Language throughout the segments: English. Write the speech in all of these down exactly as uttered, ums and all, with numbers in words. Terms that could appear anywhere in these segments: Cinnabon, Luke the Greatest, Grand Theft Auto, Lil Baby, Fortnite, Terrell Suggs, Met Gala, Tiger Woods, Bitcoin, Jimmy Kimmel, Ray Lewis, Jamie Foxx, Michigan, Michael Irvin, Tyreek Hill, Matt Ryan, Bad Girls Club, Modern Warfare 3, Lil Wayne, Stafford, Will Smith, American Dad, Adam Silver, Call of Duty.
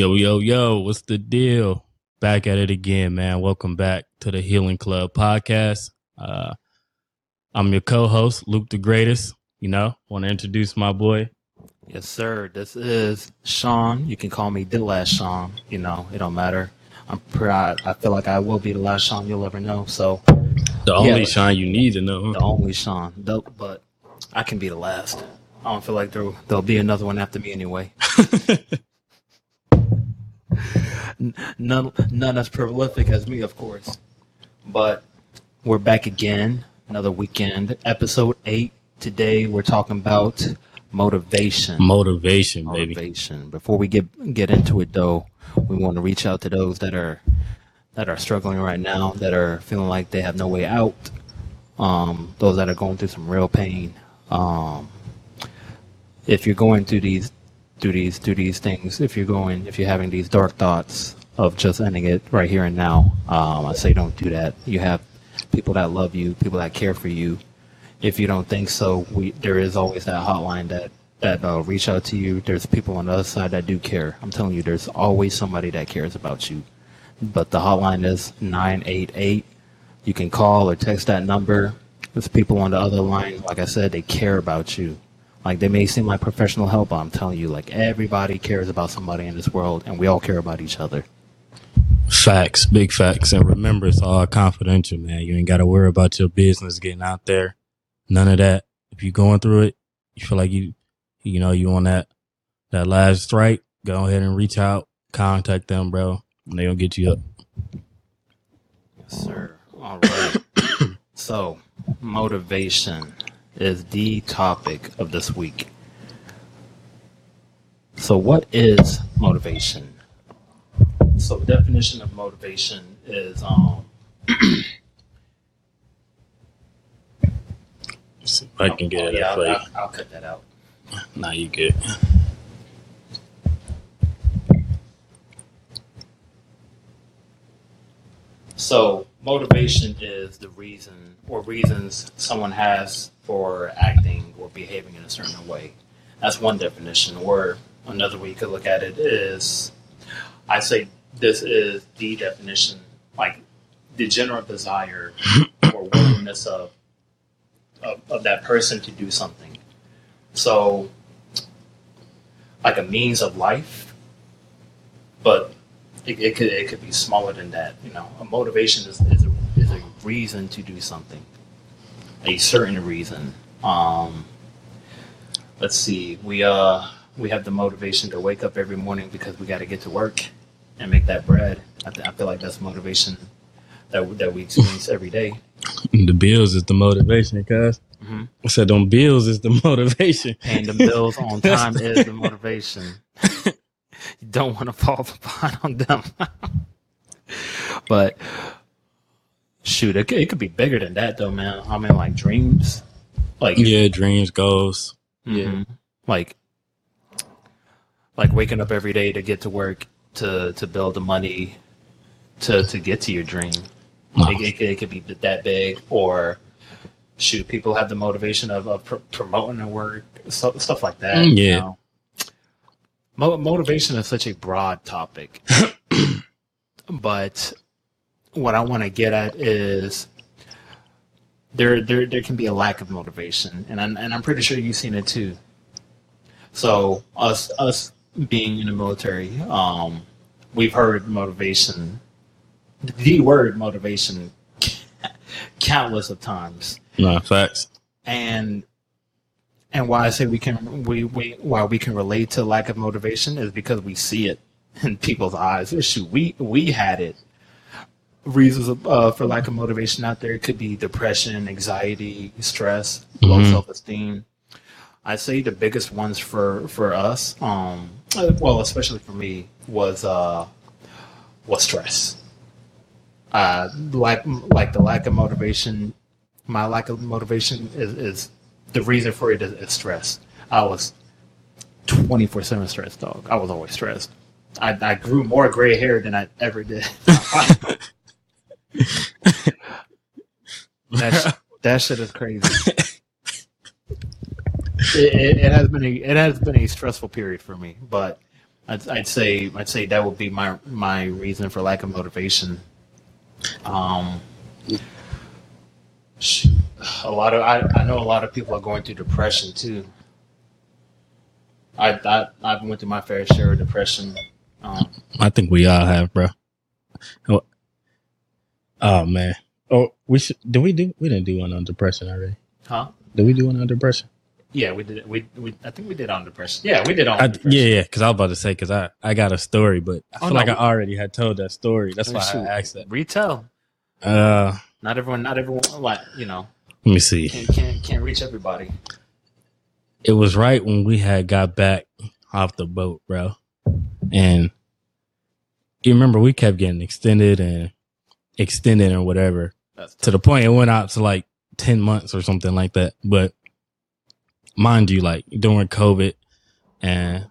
Yo, yo, yo, what's the deal? Back at it again, man. Welcome back to the Healing Club Podcast. Uh, I'm your co-host, Luke the Greatest. You know, want to introduce my boy. Yes, sir. This is Sean. You can call me the last Sean. You know, it don't matter. I'm proud. I feel like I will be the last Sean you'll ever know. So the only yeah, Sean you need to know. The only Sean. Dope, but I can be the last. I don't feel like there, there'll be another one after me anyway. None, none as prolific as me, of course. But we're back again, another weekend, episode eight. Today we're talking about motivation. Motivation, baby. Motivation. Before we get get into it, though, we want to reach out to those that are that are struggling right now, that are feeling like they have no way out. Um, those that are going through some real pain. Um, if you're going through these. Do these, do these things. If you're going, if you're having these dark thoughts of just ending it right here and now, um, I say don't do that. You have people that love you, people that care for you. If you don't think so, we, there is always that hotline that that uh, reach out to you. There's people on the other side that do care. I'm telling you, there's always somebody that cares about you. But the hotline is nine eight eight. You can call or text that number. There's people on the other line. Like I said, they care about you. Like, they may seem like professional help, but I'm telling you, like, everybody cares about somebody in this world, and we all care about each other. Facts, big facts. And remember, it's all confidential, man. You ain't got to worry about your business getting out there. None of that. If you're going through it, you feel like you, you know, you on that, that last strike, go ahead and reach out, contact them, bro, and they're going to get you up. Yes, sir. All right. So, motivation is the topic of this week. So what is motivation? So the definition of motivation is um see if I can get oh, it yeah, up. I'll, I'll, I'll cut that out. Nah, you good. So motivation is the reason or reasons someone has for acting or behaving in a certain way. That's one definition. Or another way you could look at it is, I say this is the definition, like the general desire or willingness of, of of that person to do something. So like a means of life, but It, it could it could be smaller than that, you know. A motivation is is a, is a reason to do something, a certain reason. Um, let's see, we uh we have the motivation to wake up every morning because we got to get to work and make that bread. I, th- I feel like that's motivation that that we experience every day. The bills is the motivation, guys. Mm-hmm. I said, them bills is the motivation. Paying the bills on time is the motivation. You don't want to fall behind on them. But, shoot, it could, it could be bigger than that, though, man. I mean, like, dreams. like Yeah, dreams, goals. Mm-hmm. Yeah. Like, like waking up every day to get to work, to, to build the money, to, to get to your dream. Wow. It, it, it could be that big. Or, shoot, people have the motivation of, of pr- promoting their work, so, stuff like that. Yeah. You know? Motivation is such a broad topic, but what I want to get at is there, there, there can be a lack of motivation, and I'm, and I'm pretty sure you've seen it too. So us, us being in the military, um, we've heard motivation, the word motivation, countless of times. No, facts. And. And why I say we can, we, we why we can relate to lack of motivation is because we see it in people's eyes. Shoot, we we had it. Reasons uh, for lack of motivation out there could be depression, anxiety, stress, mm-hmm. low self-esteem. I say the biggest ones for for us, um, well, especially for me, was uh, was stress. Uh, like like the lack of motivation, my lack of motivation is. is The reason for it is stress. I was twenty-four seven stressed, dog. I was always stressed. I, I grew more gray hair than I ever did. that, that shit is crazy. It, it, it has been a, it has been a stressful period for me, but I'd, I'd say I'd say that would be my my reason for lack of motivation. Um, a lot of I, I know a lot of people are going through depression too. I I I've went through my fair share of depression. Um, I think we all have, bro. Oh, oh man. Oh, we should. Did we do? We didn't do one on depression already. Huh? Did we do one on depression? Yeah, we did. We, we I think we did on depression. Yeah, we did on. I, depression. Yeah, yeah. Because I was about to say, because I, I got a story, but I oh, feel no, like I already had told that story. That's why shoot. I asked that. Retell. Uh, not everyone. Not everyone. Like you know. Let me see. Can't, can't can't reach everybody. It was right when we had got back off the boat, bro, and you remember we kept getting extended and extended or whatever. To the point it went out to like ten months or something like that. But mind you, like during COVID and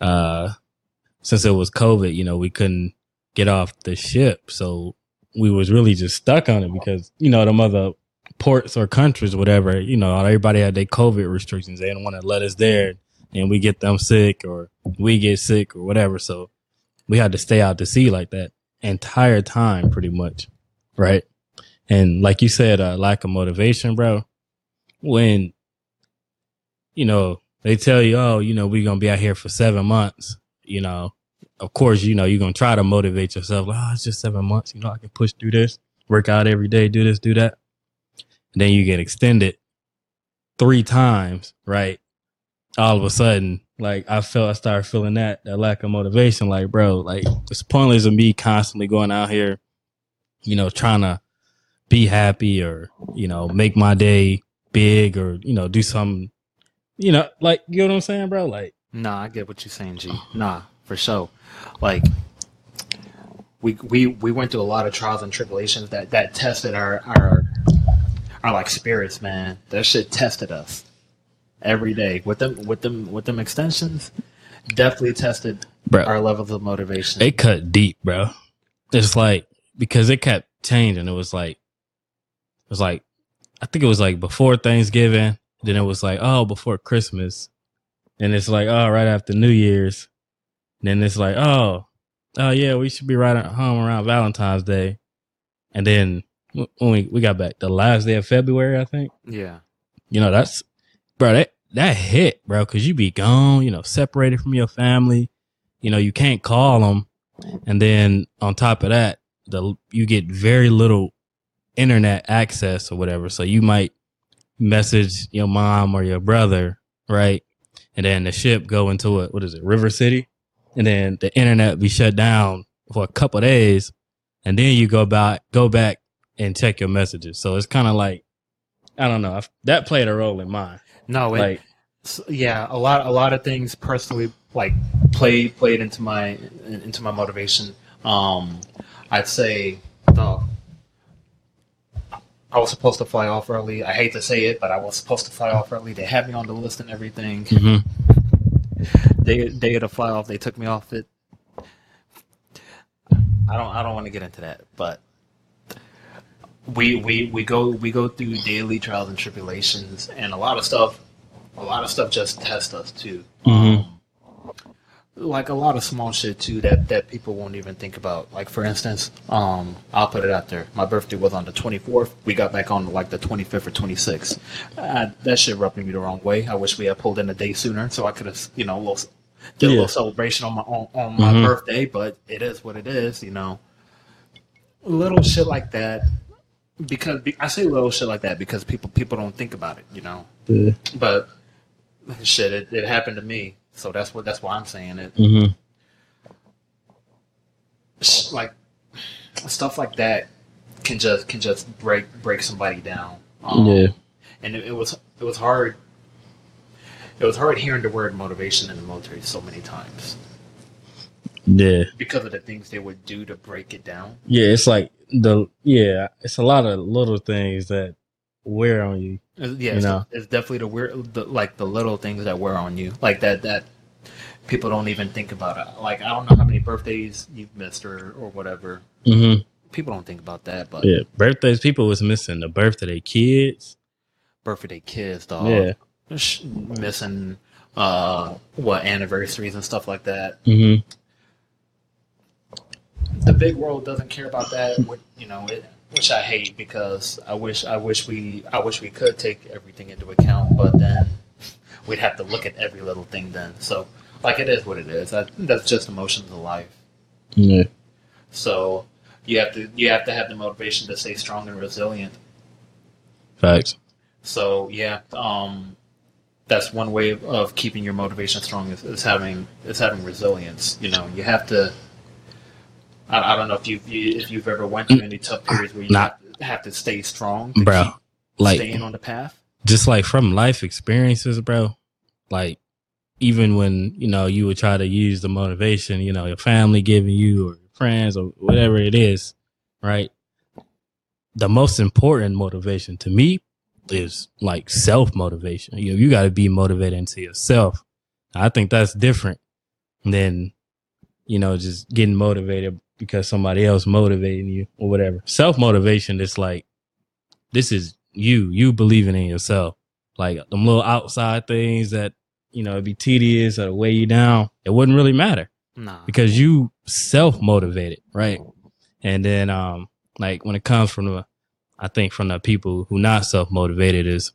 uh, since it was COVID, you know, we couldn't get off the ship. So we was really just stuck on it because, you know, them other ports or countries, whatever, you know, everybody had their COVID restrictions. They didn't want to let us there and we get them sick or we get sick or whatever. So we had to stay out to sea like that entire time pretty much. Right. And like you said, uh, lack of motivation, bro, when, you know, they tell you, oh, you know, we're going to be out here for seven months, you know, of course, you know, you're going to try to motivate yourself. Like, oh, it's just seven months. You know, I can push through this, work out every day, do this, do that. And then you get extended three times. Right. All of a sudden, like I felt I started feeling that, that lack of motivation. Like, bro, like it's pointless of me constantly going out here, you know, trying to be happy or, you know, make my day big or, you know, do something, you know, like, you know what I'm saying, bro? Like, nah, I get what you're saying, G. Nah, for sure. Like, we we we went through a lot of trials and tribulations that, that tested our, our, our, like, spirits, man. That shit tested us every day. With them, with them, with them extensions, definitely tested bro, our levels of motivation. They cut deep, bro. It's like, because it kept changing. It was like, It was like, I think it was like before Thanksgiving. Then it was like, oh, before Christmas. And it's like, oh, right after New Year's. And then it's like, oh, oh, yeah, we should be right at home around Valentine's Day. And then when we, we got back the last day of February, I think. Yeah. You know, that's, bro, that, that hit, bro, because you be gone, you know, separated from your family. You know, you can't call them. And then on top of that, the you get very little internet access or whatever. So you might message your mom or your brother, right? And then the ship go into a, what is it, River City? And then the internet be shut down for a couple of days. And then you go back, go back and check your messages. So it's kind of like, I don't know, that played a role in mine. No, it, like, yeah, a lot, a lot of things personally like played, played into my, into my motivation. Um, I'd say the, I was supposed to fly off early. I hate to say it, but I was supposed to fly off early. They had me on the list and everything. Mm-hmm. Day day of the fly off, they took me off it. I don't I don't want to get into that, but we we we go we go through daily trials and tribulations, and a lot of stuff, a lot of stuff just tests us too. Mm-hmm. Like a lot of small shit too that, that people won't even think about. Like for instance, um, I'll put it out there. My birthday was on the twenty-fourth. We got back on like the twenty-fifth or twenty-sixth. Uh, that shit rubbed me the wrong way. I wish we had pulled in a day sooner so I could have, you know, a little, did yeah. a little celebration on my on, on my mm-hmm. birthday. But it is what it is, you know. Little shit like that. Because I say little shit like that because people people don't think about it, you know. Yeah. But shit, it, it happened to me. So that's what that's why I'm saying it. Mm-hmm. Like stuff like that can just can just break break somebody down. Um, yeah, and it, it was it was hard. It was hard hearing the word motivation in the military so many times. Yeah, because of the things they would do to break it down. Yeah, it's like the yeah, it's a lot of little things that wear on you. Yeah, you know? it's, it's definitely the weird, the, like the little things that wear on you, like that that people don't even think about. It. Like I don't know how many birthdays you've missed or, or whatever. Mm-hmm. People don't think about that, but yeah, birthdays. People was missing the birth of their kids, birth of their kids, dog. Yeah, missing uh, what anniversaries and stuff like that. Mm-hmm. The big world doesn't care about that, you know, it, which I hate because I wish I wish we I wish we could take everything into account, but then we'd have to look at every little thing then. So, like, it is what it is. I, that's just emotions of life. Yeah. So you have to you have to have the motivation to stay strong and resilient. Facts. So yeah, um, that's one way of, of keeping your motivation strong is, is having is having resilience. You know, you have to. I, I don't know if you if you've ever went through any tough periods where you Not, have, to, have to stay strong, to bro. Like staying on the path. Just like from life experiences, bro. Like even when you know you would try to use the motivation, you know, your family giving you or your friends or whatever it is, right? The most important motivation to me is like self-motivation. You know, you got to be motivated into yourself. I think that's different than, you know, just getting motivated because somebody else motivating you or whatever. Self-motivation is like, this is you, you believing in yourself. Like them little outside things that, you know, it'd be tedious or weigh you down. It wouldn't really matter nah. because you self-motivated. Right. And then, um, like when it comes from the, I think from the people who not self-motivated is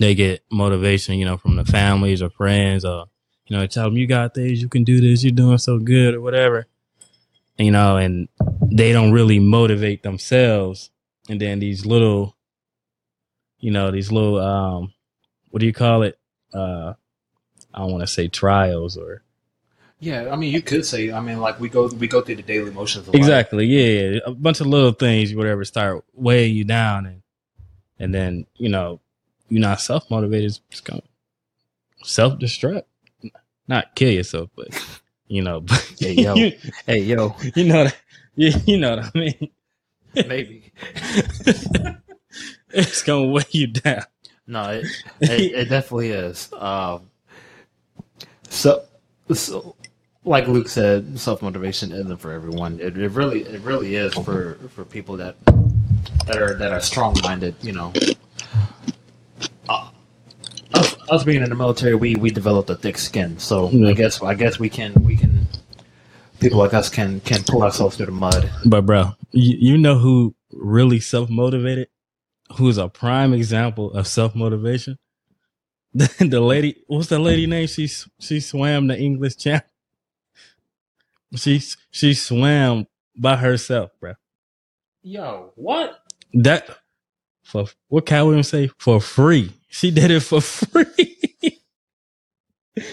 they get motivation, you know, from the families or friends or, you know, tell them you got this, you can do this, you're doing so good or whatever, you know, and they don't really motivate themselves. And then these little, you know, these little, um, what do you call it? Uh, I don't want to say trials or. Yeah, I mean, you could say, I mean, like we go we go through the daily motions of life. Exactly, yeah. A bunch of little things, whatever, start weighing you down. And and then, you know, you're not self-motivated. It's going to self-destruct. Not kill yourself, but, you know. But, hey, yo. hey, yo. You know, that, you, you know what I mean? Maybe. It's going to weigh you down. No, it, it, it definitely is. Um, so, so... Like Luke said, self-motivation isn't for everyone. It, it really, it really is for, for people that that are that are strong-minded. You know, uh, us, us being in the military, we, we developed a thick skin. So yeah. I guess I guess we can we can people like us can can pull ourselves through the mud. But bro, you, you know who really self-motivated? Who's a prime example of self-motivation? The, the lady, what's the lady name? She she swam the English Channel. She she swam by herself, bro. Yo, what? That for what Cat Williams say? For free. She did it for free.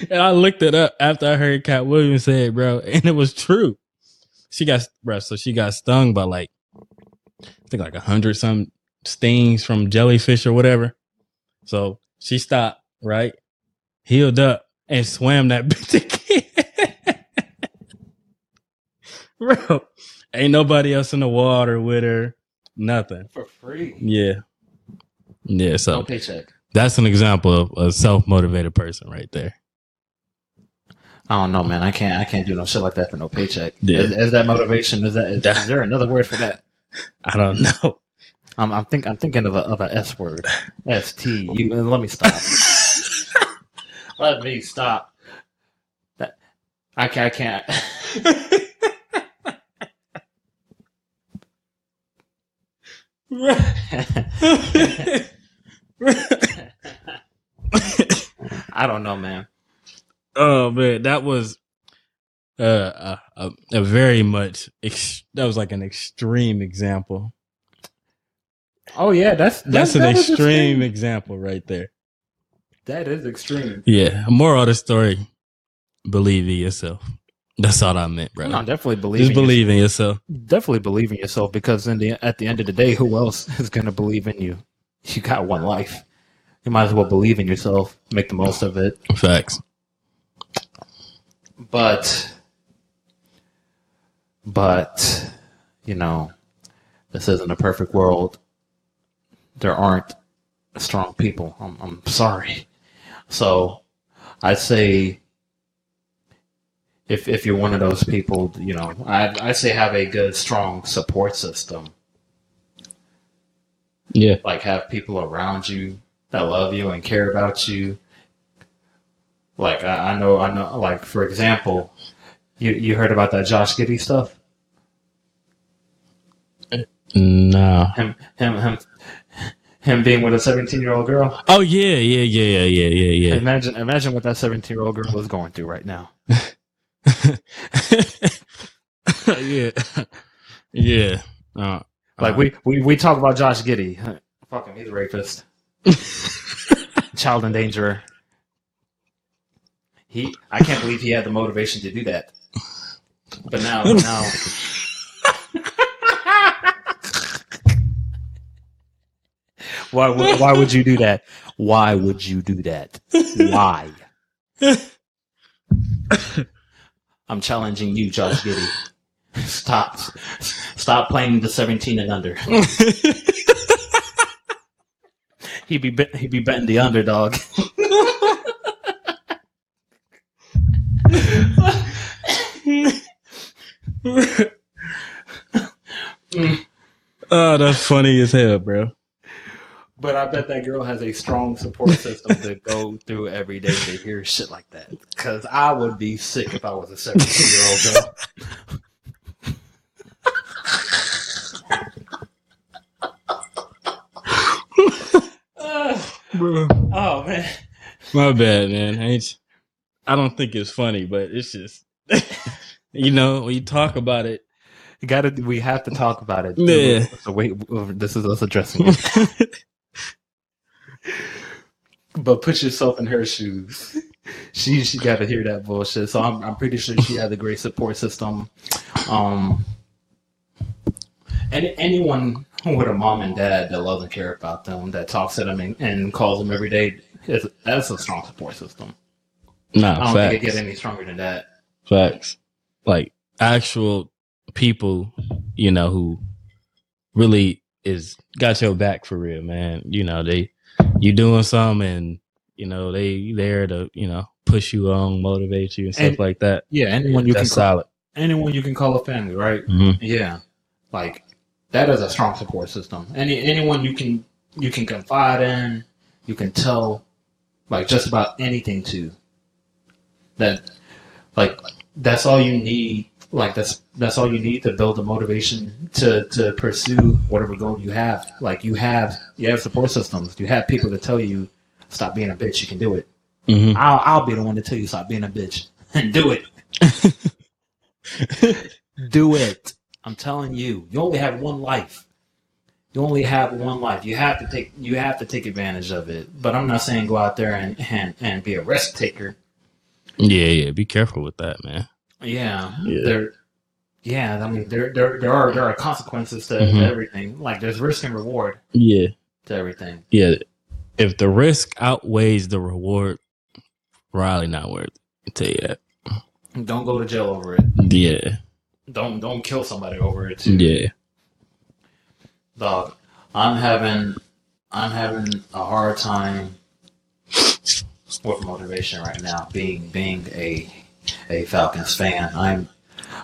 And I looked it up after I heard Cat Williams say it, bro, and it was true. She got bro, so she got stung by like I think like a hundred some stings from jellyfish or whatever. So she stopped, right? Healed up and swam that bitch again. Bro, ain't nobody else in the water with her, nothing for free. Yeah, yeah. So no paycheck. That's an example of a self-motivated person right there. I don't know, man. I can't. I can't do no shit like that for no paycheck. Yeah. Is, is that motivation? Is that? Is, is there another word for that? I don't know. I'm. I'm think. I'm thinking of a of a S word. S T. You let me stop. Let me stop. That, I can't. I can't. I don't know, man. Oh man, that was uh, a, a very much ex- that was like an extreme example. Oh yeah, that's that's, that's an that extreme, extreme example right there. That is extreme. Yeah, moral of the story: believe in yourself. That's all I meant, bro. No, definitely believe. Just in believe yourself. in yourself. Definitely believe in yourself because in the at the end of the day, who else is gonna believe in you? You got one life. You might as well believe in yourself. Make the most of it. Facts. But, but, you know, this isn't a perfect world. There aren't strong people. I'm, I'm sorry. So, I say. If if you're one of those people, you know, I I say have a good, strong support system. Yeah. Like have people around you that love you and care about you. Like, I, I know, I know, like, for example, you, you heard about that Josh Giddey stuff? No. Him, him, him, him being with a seventeen-year-old girl? Oh, yeah, yeah, yeah, yeah, yeah, yeah. Imagine, imagine what that seventeen-year-old girl is going through right now. yeah. Yeah. Uh, like, uh, we, we, we talk about Josh Giddey. Fuck him, he's a rapist. Child endangerer. He, I can't believe he had the motivation to do that. But now, now. Why would, why would you do that? Why would you do that? Why? I'm challenging you, Josh Giddey. Stop. Stop playing the seventeen and under. He'd be, he'd be betting the underdog. Oh, that's funny as hell, bro. But I bet that girl has a strong support system to go through every day to hear shit like that. Because I would be sick if I was a seventeen-year-old girl. Bro. Oh, man. My bad, man. I, ain't, I don't think it's funny, but it's just, you know, when you talk about it. You gotta, we have to talk about it. Yeah. So wait, this is us addressing it. But put yourself in her shoes. She she got to hear that bullshit. So I'm I'm pretty sure she had a great support system. Um, and anyone with a mom and dad that loves and cares about them, that talks to them and, and calls them every day, is, that's a strong support system. No, I don't facts. think it gets any stronger than that. Facts, like actual people, you know, who really is got your back for real, man. You know, they you doing something, and you know they there to you know push you on, motivate you, and stuff and, like that. Yeah, anyone you that's can solid. Call, anyone you can call a family, right? Mm-hmm. Yeah, like. That is a strong support system. Any anyone you can you can confide in, you can tell, like just about anything to. That, like that's all you need. Like that's that's all you need to build the motivation to, to pursue whatever goal you have. Like you have you have support systems. You have people to tell you stop being a bitch. You can do it. Mm-hmm. I'll I'll be the one to tell you stop being a bitch and do it. Do it. I'm telling you, you only have one life. You only have one life. You have to take you have to take advantage of it. But I'm not saying go out there and, and, and be a risk taker. Yeah, yeah. Be careful with that, man. Yeah. Yeah. There yeah, I mean there there there are there are consequences to mm-hmm. everything. Like there's risk and reward. Yeah. To everything. Yeah. If the risk outweighs the reward, probably not worth it. I tell you that. Don't go to jail over it. Yeah. Don't don't kill somebody over it too. Yeah, dog. I'm having I'm having a hard time with motivation right now. Being being a a Falcons fan, I'm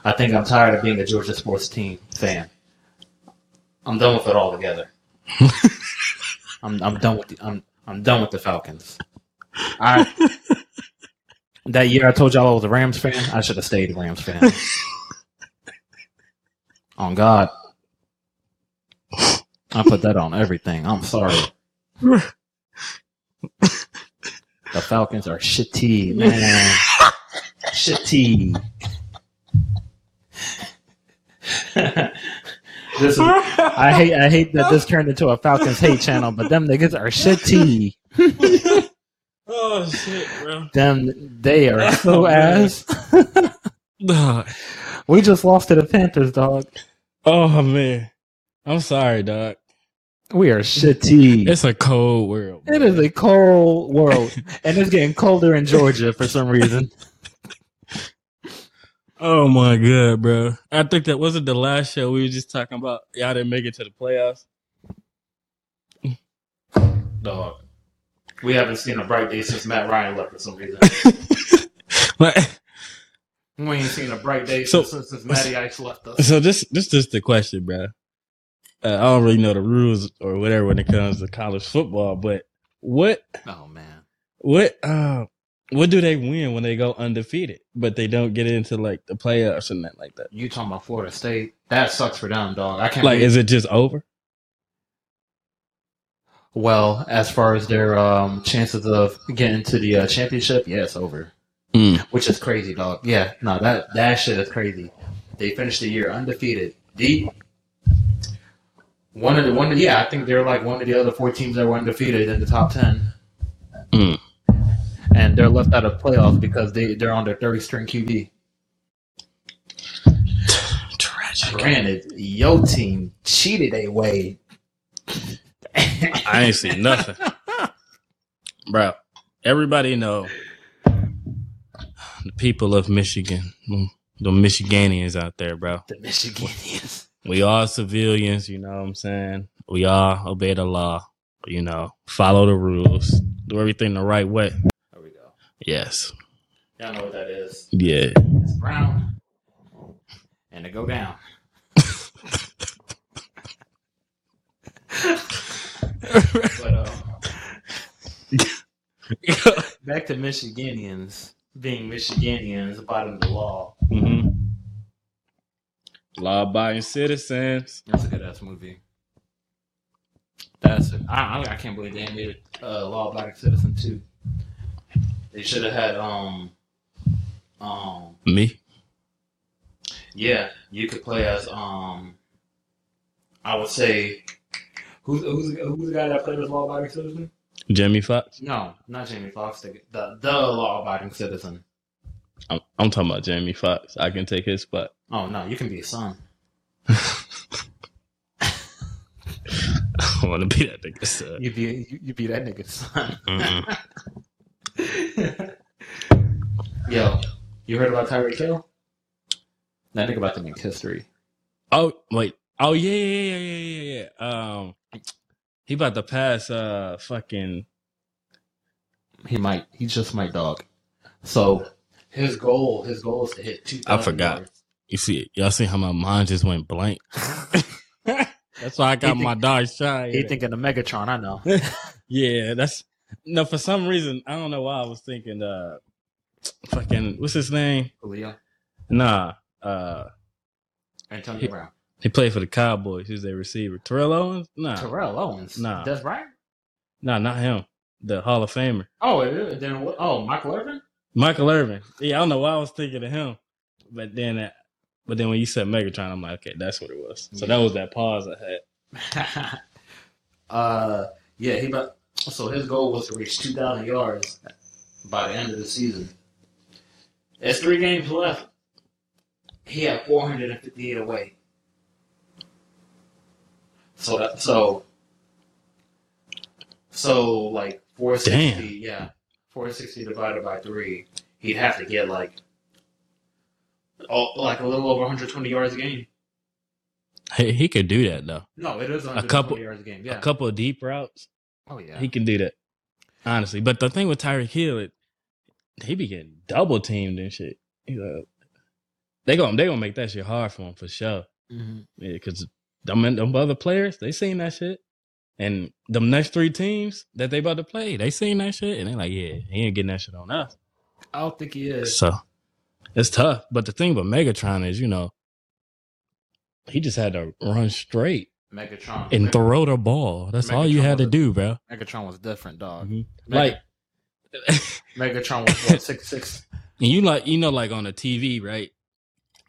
I think I'm tired of being a Georgia sports team fan. I'm done with it all together. I'm I'm done with the, I'm I'm done with the Falcons. I that year I told y'all I was a Rams fan. I should have stayed a Rams fan. On God, I put that on everything. I'm sorry. The Falcons are shitty, man. Shitty. This is, I hate. I hate that this turned into a Falcons hate channel, but them niggas are shitty. Oh shit, bro. Them, they are so ass. We just lost to the Panthers, dog. Oh, man. I'm sorry, dog. We are shitty. It's a cold world. It man. is a cold world. And it's getting colder in Georgia for some reason. Oh, my God, bro. I think that wasn't the last show we were just talking about. Y'all didn't make it to the playoffs. Dog. We haven't seen a bright day since Matt Ryan left for some reason. Like... We ain't seen a bright day so, since Matty Ice left us. So this, this is just the question, bro. Uh, I don't really know the rules or whatever when it comes to college football, but what? Oh man, what? Uh, What do they win when they go undefeated, but they don't get into like the playoffs and that like that? You talking about Florida State? That sucks for them, dog. I can't. Like, is it just over? Well, as far as their um, chances of getting to the uh, championship, yeah, it's over. Mm. Which is crazy, dog. Yeah, no, that that shit is crazy. They finished the year undefeated. The one of the one, of the, yeah, I think they're like one of the other four teams that were undefeated in the top ten. Mm. And they're left out of playoffs because they, they're on their thirty-string Q B. Tragic. Granted, your team cheated a way. I ain't seen nothing. Bro, everybody know the people of Michigan, the Michiganians out there, bro. The Michiganians. We all civilians, you know what I'm saying? We all obey the law, you know, follow the rules, do everything the right way. Yes. Y'all know what that is. Yeah. It's brown. And it go down. but, uh, back to Michiganians being Michiganians, bottom of the law. Mm-hmm. Law-abiding citizens. That's a good-ass movie. That's a, I, I can't believe they made uh, Law-Abiding Citizen too. They should have had um um me. Yeah, you could play as um I would say who's who's who's the guy that played as Law Abiding Citizen? Jamie Foxx? No, not Jamie Foxx. The the, the Law Abiding Citizen. I'm I'm talking about Jamie Foxx. I can take his spot. Oh no, you can be his son. I want to be that nigga's son. You be you, you be that nigga's son. Mm-hmm. Yo, you heard about Tyreek Hill? That nigga about to make history. Oh wait, oh yeah, yeah, yeah, yeah, yeah. Um, he about to pass. Uh, fucking. He might. He just might, dog. So his goal, his goal is to hit two. I forgot. Yards. You see, y'all see how my mind just went blank. That's why I got think, my dog shy. He thinking the Megatron. I know. Yeah, that's. No, for some reason, I don't know why I was thinking, uh, fucking, what's his name? Julio? Nah. Uh, Antonio he, Brown. He played for the Cowboys. He's their receiver. Terrell Owens? Nah. Terrell Owens? Nah. That's right? Nah, not him. The Hall of Famer. Oh, then what? Oh, Michael Irvin? Michael Irvin. Yeah, I don't know why I was thinking of him. But then that, but then when you said Megatron, I'm like, okay, that's what it was. So yeah. That was that pause I had. uh, yeah, he about... So his goal was to reach two thousand yards by the end of the season. There's three games left. He had four hundred fifty-eight away. So, that, so, so like four sixty, damn. Yeah, four sixty divided by three, he'd have to get like, oh, like a little over one hundred twenty yards a game. Hey, he could do that though. No, it is a couple yards a game. Yeah, a couple of deep routes. Oh, yeah. He can do that, honestly. But the thing with Tyreek Hill, it, he be getting double teamed and shit. He's like, they gonna they gonna make that shit hard for him for sure. Mm-hmm. Yeah, because them, them other players, they seen that shit, and them next three teams that they about to play, they seen that shit, and they like, yeah, he ain't getting that shit on us. I don't think he is. So it's tough. But the thing with Megatron is, you know, he just had to run straight. Megatron and Megatron. Throw the ball. That's Megatron all you had to was, do, bro. Megatron was different, dog. Mm-hmm. Meg- like Megatron was what, six six. And you like you know, like on the T V, right?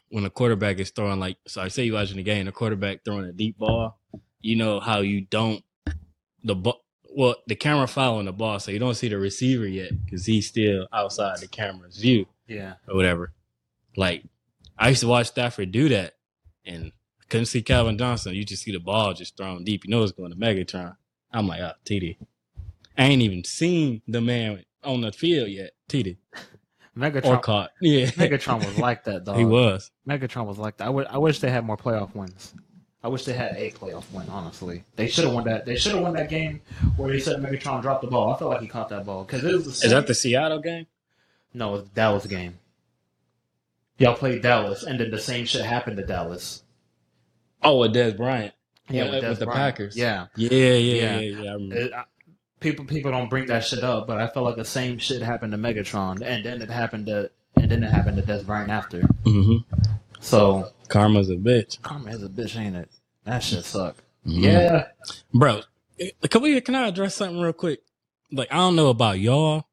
When a quarterback is throwing, like, so I say you watching the game, the quarterback throwing a deep ball. You know how you don't the ball. Well, the camera following the ball, so you don't see the receiver yet because he's still outside the camera's view. Yeah, or whatever. Like I used to watch Stafford do that, and. Couldn't see Calvin Johnson. You just see the ball just thrown deep. You know it's going to Megatron. I'm like, oh, T D. I ain't even seen the man on the field yet. T D. Megatron. Or caught. Yeah. Megatron was like that, dog. He was. Megatron was like that. I, w- I wish they had more playoff wins. I wish they had a playoff win, honestly. They should have won that. They should have won that game where they said Megatron dropped the ball. I felt like he caught that ball. Cause it was the same. Is that the Seattle game? No, it was the Dallas game. Y'all played Dallas, and then the same shit happened to Dallas. Oh, with Des Bryant. Yeah, yeah with, Des with the Bryant. Packers. Yeah. Yeah, yeah, yeah. yeah, yeah I, people people don't bring that shit up, but I felt like the same shit happened to Megatron, and then it happened to and then it happened to Des Bryant after. Mm-hmm. So karma's a bitch. Karma is a bitch, ain't it? That shit suck. Mm-hmm. Yeah, bro. Can we? Can I address something real quick? Like, I don't know about y'all,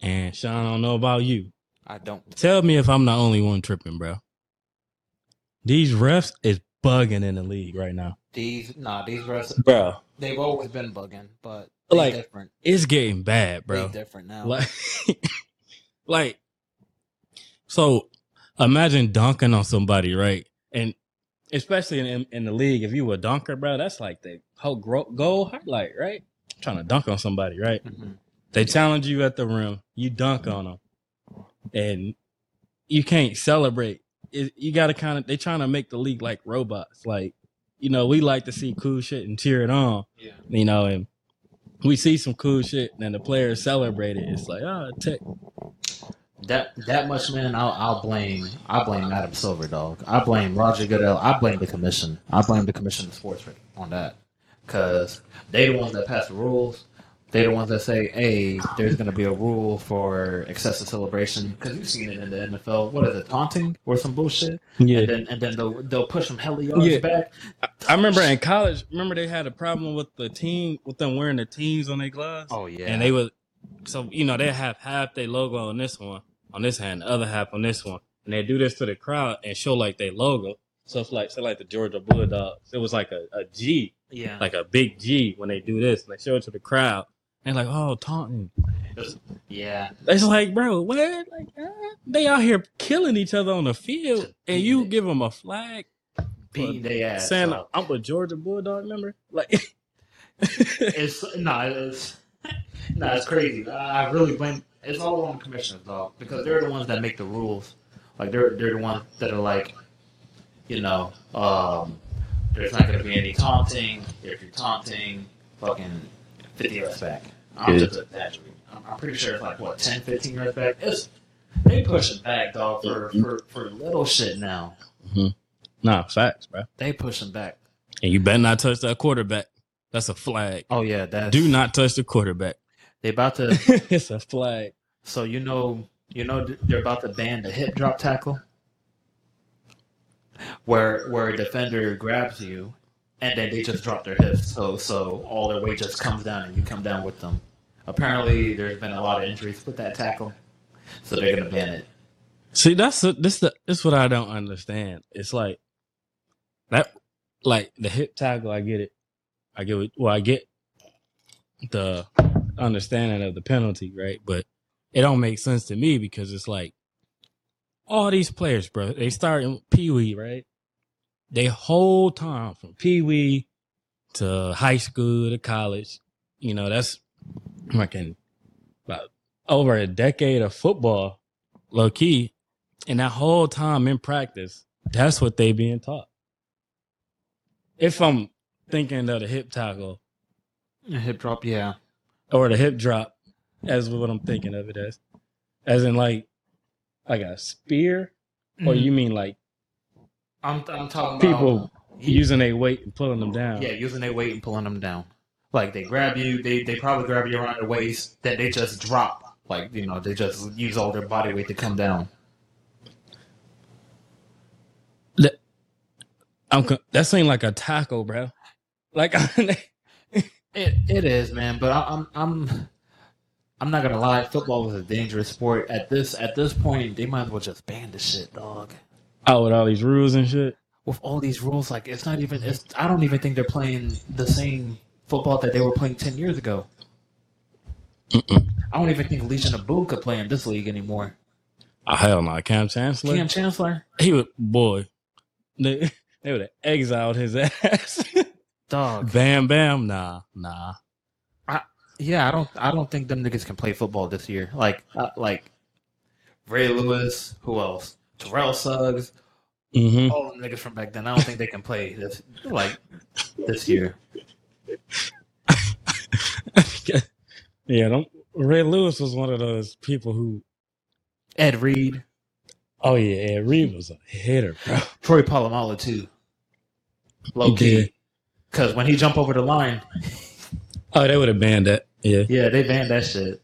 and Sean, I don't know about you. I don't. Tell me if I'm the only one tripping, bro. These refs is bugging in the league right now. These nah, these refs, bro. They've always been bugging, but like different. It's getting bad, bro. They're different now. Like, like, so imagine dunking on somebody, right? And especially in, in in the league, if you were a dunker, bro, that's like the whole goal highlight, right? I'm trying to dunk on somebody, right? Mm-hmm. They challenge you at the rim, you dunk mm-hmm. on them, and you can't celebrate. It, you got to kind of, they trying to make the league like robots. Like, you know, we like to see cool shit and cheer it on, yeah. you know, and we see some cool shit and the players celebrate it. It's like, oh, tech. That that much, man, I'll, I'll blame. I blame Adam Silver, dog. I blame Roger Goodell. I blame the commission. I blame the commission of sports on that, because they the ones that pass the rules. They the ones that say, hey, there's going to be a rule for excessive celebration, because you've seen it in the N F L. What is it, taunting or some bullshit? Yeah. And then, and then they'll, they'll push them hella yards yeah. back. I remember in college, remember they had a problem with the team, with them wearing the teams on their gloves? Oh, yeah. And they would. So, you know, they have half their logo on this one, on this hand, the other half on this one. And they do this to the crowd and show, like, their logo. So it's like, so like the Georgia Bulldogs. It was like a, a G, yeah, like a big G when they do this. And they show it to the crowd. And they're like, oh, taunting. Yeah. It's like, bro, what? Like, ah, they out here killing each other on the field, and you give them a flag. Beating their ass. Saying, like, I'm a Georgia Bulldog member. Like, it's, no, it's... No, it's crazy. I really blame. It's all on the commissioners, dog, because they're the ones that make the rules. Like they're they're the ones that are like, you know, um, there's not going to be any taunting. If you're taunting, fucking fifty yards back. I'm just exaggerating. I'm pretty sure it's like what ten, fifteen yards back. It's, they pushing back, dog, for for, for little shit now. Mm-hmm. Nah, facts, bro. They pushing back. And you better not touch that quarterback. That's a flag. Oh yeah, that do not touch the quarterback. They about to. It's a flag. So you know, you know, they're about to ban the hip drop tackle, where where a defender grabs you, and then they just drop their hips. So so all their weight just comes down, and you come down with them. Apparently, there's been a lot of injuries with that tackle, so they're gonna ban it. See, that's a, this the this what I don't understand. It's like that, like the hip tackle. I get it. I get what, well, I get the understanding of the penalty, right? But it don't make sense to me, because it's like all these players, bro, they start in Pee Wee, right? They whole time from Pee Wee to high school to college, you know, that's like in about over a decade of football, low key. And that whole time in practice, that's what they being taught. If I'm thinking of the hip tackle. The hip drop, yeah. Or the hip drop, as what I'm thinking of it as. As in like, like a spear? Mm-hmm. Or you mean like... I'm I'm talking people about... People using their weight and pulling them down. Yeah, using their weight and pulling them down. Like they grab you, they, they probably grab you around their waist, that they just drop. Like, you know, they just use all their body weight to come down. That, I'm, that seemed like a tackle, bro. Like it, it is, man. But I, I'm, I'm, I'm not gonna lie. Football was a dangerous sport. At this, at this point, they might as well just ban the shit, dog. Oh, with all these rules and shit. With all these rules, like it's not even. It's, I don't even think they're playing the same football that they were playing ten years ago. Mm-mm. I don't even think Legion of Boom could play in this league anymore. Oh, hell no, Cam Chancellor. Cam Chancellor. He would, boy. They, they would have exiled his ass. Dog, bam, bam, nah, nah. I, yeah, I don't, I don't think them niggas can play football this year. Like, uh, like Ray Lewis, who else? Terrell Suggs, mm-hmm. all them niggas from back then. I don't think they can play this, like, this year. Yeah, don't, Ray Lewis was one of those people who. Ed Reed. Oh yeah, Ed Reed was a hitter, bro. Troy Polamalu too. Low key. Because when he jumped over the line, oh, they would have banned that. Yeah. Yeah, they banned that shit.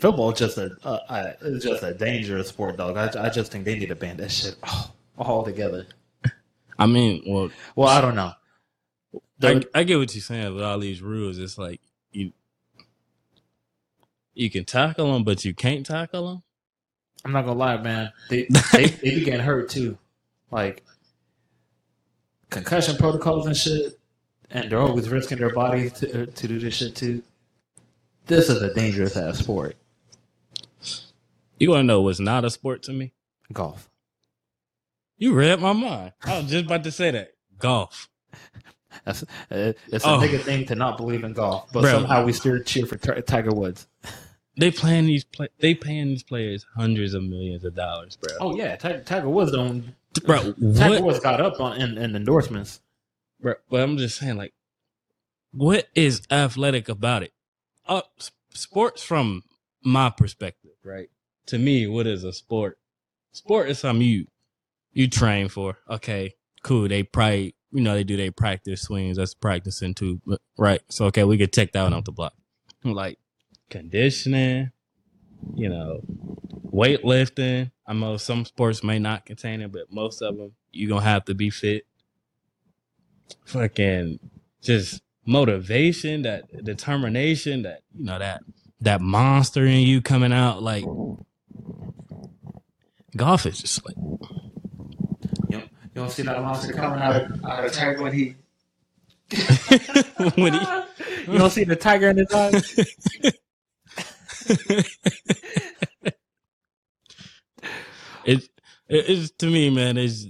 Football is just a uh, it's just a dangerous sport, dog. I, I just think they need to ban that shit all, all together. I mean, well, well, I don't know. I, I get what you're saying with all these rules. It's like you you can tackle them, but you can't tackle them. I'm not gonna lie, man. They they, they be getting hurt too, like concussion protocols and shit. And they're always risking their body to to do this shit too. This is a dangerous ass sport. You want to know what's not a sport to me? Golf. You read my mind. I was just about to say that. Golf. That's, it's a oh. bigger thing to not believe in golf, but Bro. somehow we still cheer for Tiger Woods. They playing these play, they paying these players hundreds of millions of dollars, bro. Oh yeah, Tiger, Tiger Woods don't. Bro, Tiger what? Woods got up on in, in endorsements. Bro, but I'm just saying, like, what is athletic about it? Uh, sports, from my perspective, right? To me, what is a sport? Sport is something you you train for. Okay, cool. They probably, you know, they do their practice swings. That's practicing too, right? So, okay, we could take that one off the block. Like conditioning, you know, weightlifting. I know some sports may not contain it, but most of them, you're going to have to be fit. Fucking just motivation, that determination, that, you know, that that monster in you coming out. Like golf is just like, you don't, you don't see that monster coming out of, out of Tiger when he when he you don't see the tiger in his eyes. It it's to me, man, it's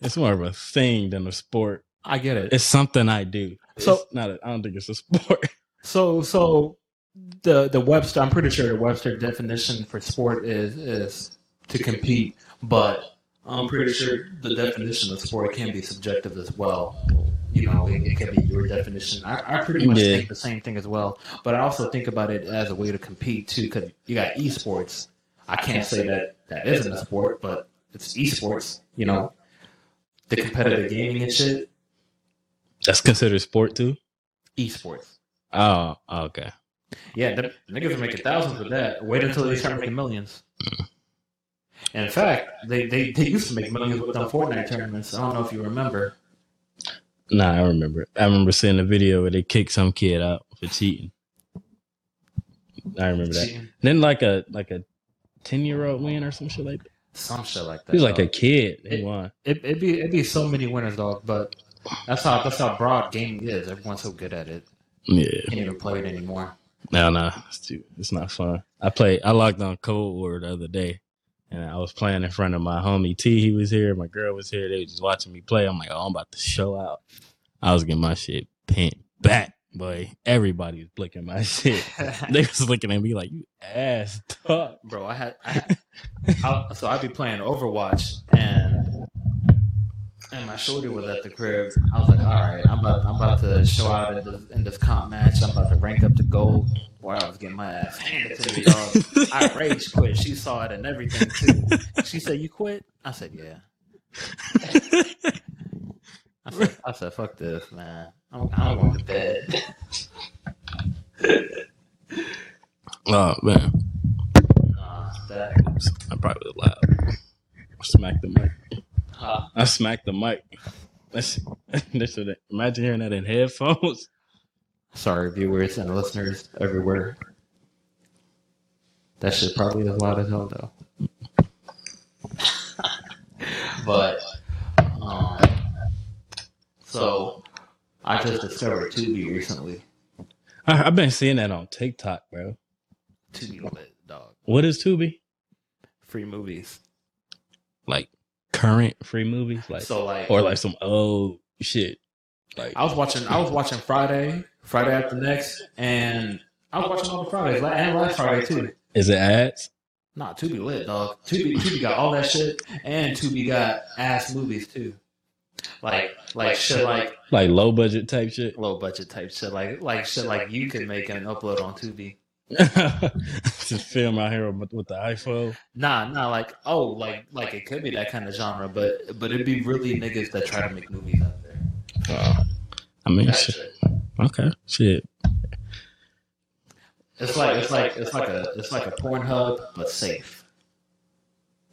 It's more of a thing than a sport. I get it. It's something I do. So it's not a, I don't think it's a sport. So so the the Webster, I'm pretty sure the Webster definition for sport is is to compete, but I'm pretty sure the definition of sport can be subjective as well. You know, it, it can be your definition. I, I pretty much yeah. think the same thing as well, but I also think about it as a way to compete too, because you got esports. I can't say that that isn't a sport, but it's esports, you know. The competitive gaming and shit. That's considered sport too? Esports. Oh, okay. Yeah, the niggas are making thousands of that. Wait until they start making millions. Mm. And in fact, they, they, they used to make millions with them Fortnite tournaments. I don't know if you remember. Nah, I remember. I remember seeing a video where they kicked some kid out for cheating. I remember that. Cheating. Then like a like a ten-year-old win or some shit like that. Some shit like that. He's like a kid. It, won. It, it'd be it'd be so many winners, dog. But that's how that's how broad gaming is. Everyone's so good at it. Yeah, can't even play it anymore. No, no, it's too. It's not fun. I play. I logged on Cold War the other day, and I was playing in front of my homie T. He was here. My girl was here. They were just watching me play. I'm like, oh, I'm about to show out. I was getting my shit pinned back, boy. Everybody was blinking my shit. They was looking at me like, you ass dog, bro. I had. I had I, so I'd be playing Overwatch, and and my shorty was at the crib. I was like, all right, I'm about, I'm about to show out in this, in this comp match. I'm about to rank up to gold. Boy, I was getting my ass handed to me, dog. I rage quit. She saw it and everything, too. She said, you quit? I said, yeah. I said, I said fuck this, man. I'm, I'm going to bed. Oh, man. That. I probably loud. I smacked the mic. Huh? I smacked the mic. That's, that's imagine hearing that in headphones. Sorry, viewers and listeners everywhere. That shit probably is loud as hell, though. But, um, so, I just discovered Tubi recently. I, I've been seeing that on TikTok, bro. Tubi lit, dog. What is Tubi? Free movies, like current free movies, like, so like or like some old shit. Like I was watching, I was watching Friday, Friday after next, and I was watching all the Fridays and last Friday too. Is it ads? Nah, Tubi lit, dog. Tubi, Tubi got all that shit, and Tubi got ass movies too. Like like shit like like low budget type shit, low budget type shit like like shit like you can make and upload on Tubi. to film out here with, with the iPhone. Nah, nah, like oh, like like it could be that kind of genre, but but it'd be really niggas that try to make movies out there. Wow. I mean, shit. Shit. Okay, shit. It's like it's like it's like a it's like a Pornhub but safe.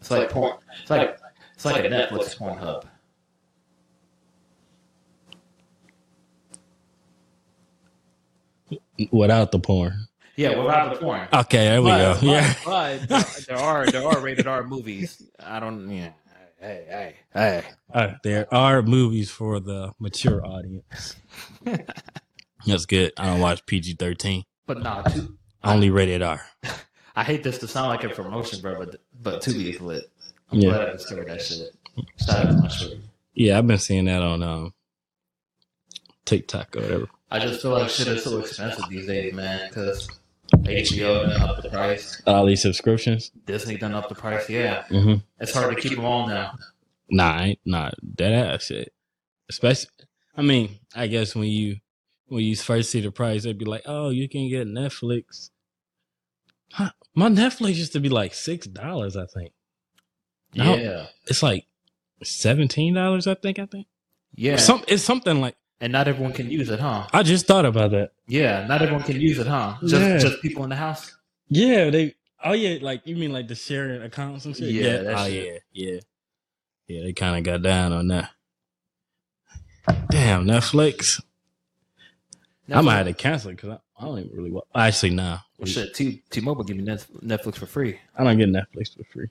It's like porn. It's like it's like a Netflix Pornhub. Without the porn. Yeah, yeah, without the porn. Okay, there we but, go. Yeah, but, but there are there are rated R movies. I don't. Yeah, hey, hey, hey. Uh, there are movies for the mature audience. That's good. I don't watch P G thirteen. But nah, too, only rated R. I hate this to sound like a promotion, bro, but but Tubi is lit. I'm yeah. glad I discovered that shit. Shout out to my shirt. Yeah, I've been seeing that on um, TikTok or whatever. I just feel like shit is so expensive these days, man, because H B O done up the price. All these subscriptions? Disney done up the price, yeah. Mm-hmm. It's hard to keep them all now. Nah, I ain't, nah, that ass shit. Especially, I mean, I guess when you when you first see the price, they'd be like, oh, you can get Netflix. Huh? My Netflix used to be like six dollars, I think. Now, yeah. It's like seventeen dollars, I think, I think. Yeah. Some, it's something like. And not everyone can use it, huh? I just thought about that. Yeah, not everyone can use it, huh? Just yeah. just people in the house? Yeah, they oh yeah, like you mean like the sharing accounts and shit? Yeah. yeah. Oh shit. yeah, yeah. Yeah, they kinda got down on that. Damn, Netflix. Netflix. I might have to cancel it because I, I don't even really watch. Actually, nah. Well, shit, T T-Mobile give me Netflix for free. I don't get Netflix for free.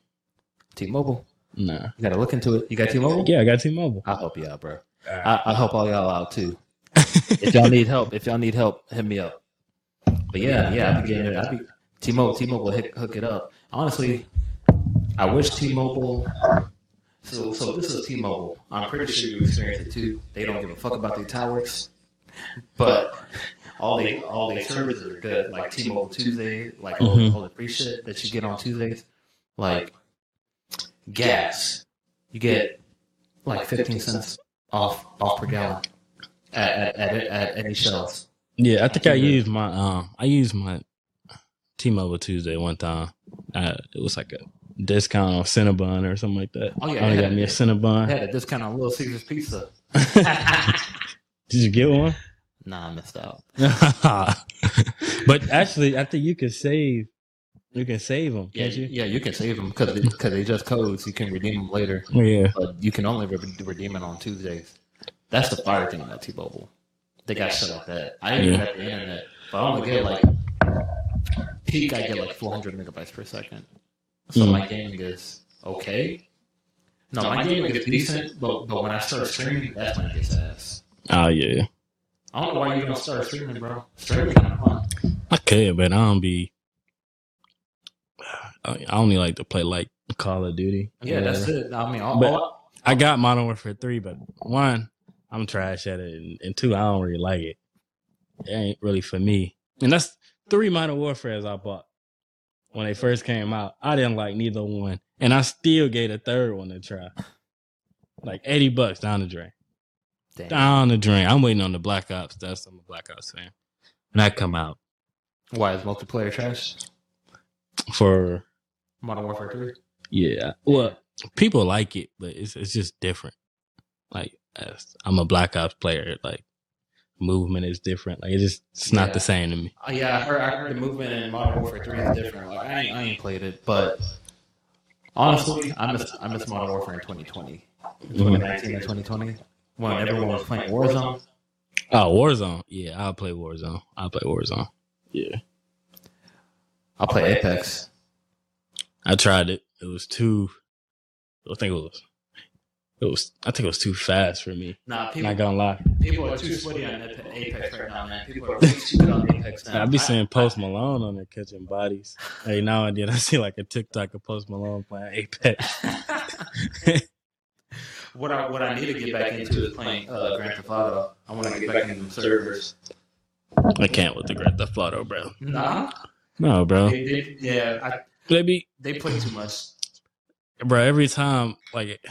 T-Mobile? Nah. You gotta look into it. You got T-Mobile? Yeah, I got T-Mobile. I'll help you out, bro. I, I help all y'all out too. If y'all need help, if y'all need help, hit me up. But yeah, yeah, I be getting it. T-Mobile, T-Mobile, hit, hook it up. Honestly, I wish T-Mobile. So, so this is T-Mobile. I'm pretty sure you experienced it too. They don't give a fuck about their towers, but all they all their services are good. Like T-Mobile Tuesday, like mm-hmm. all the free shit that you get on Tuesdays, like gas, you get like fifteen cents. Off, off per gallon at, at, at, at any shelves. Yeah, I think I used my um, I used my T-Mobile Tuesday one time. Uh, it was like a discount on Cinnabon or something like that. Oh yeah, I only got me a Cinnabon. I had a discount on Little Caesar's Pizza. Did you get one? Nah, I missed out. But actually, I think you can save. You can save them, yeah, can't you? Yeah, you can save them because because they just codes. You can redeem them later. Yeah, but you can only re- redeem it on Tuesdays. That's the fire thing about T-Mobile. They got shit like that. I didn't yeah. even have the internet, but I only get like peak. I get like four hundred megabytes per second. So mm. my gaming is okay. No, my gaming is decent, but but when I start streaming, that's when it gets ass. Oh yeah. I don't know why you don't start streaming, bro. Streaming kind of fun. I could, but I don't be. I only like to play like Call of Duty. Yeah, whatever. That's it. I mean, all, but all, I got Modern Warfare three, but one, I'm trash at it, and, and two, I don't really like it. It ain't really for me. And that's three Modern Warfares I bought when they first came out. I didn't like neither one, and I still gave a third one to try. Like eighty bucks down the drain. Damn. Down the drain. I'm waiting on the Black Ops. That's I'm a Black Ops fan. When that come out, why is multiplayer trash? For Modern Warfare three? Yeah. Well, people like it, but it's it's just different. Like, I'm a Black Ops player. Like, movement is different. Like, it's just it's not yeah. the same to me. Uh, yeah, I heard, I heard the movement in Modern Warfare three is different. Like, I, ain't, I ain't played it, but honestly, I miss, I miss Modern Warfare in twenty twenty. twenty nineteen and twenty twenty, when everyone was playing Warzone. Oh, Warzone. Yeah, I'll play Warzone. I'll play Warzone. Yeah. I'll play Apex. I tried it. It was too. I think it was. It was. I think it was too fast for me. Nah, people, not gonna lie. People are too sweaty on Apex right now, man. People are too sweaty on Apex now. I be seeing Post Malone on there catching bodies. Hey, now and then I see like a TikTok of Post Malone playing Apex. what I what I need to get back into is playing uh, Grand Theft Auto. I want to get back into them servers. I can't with the Grand Theft Auto, bro. Nah. No, bro. They, they, yeah, I, they, be, they play too much, bro. Every time, like,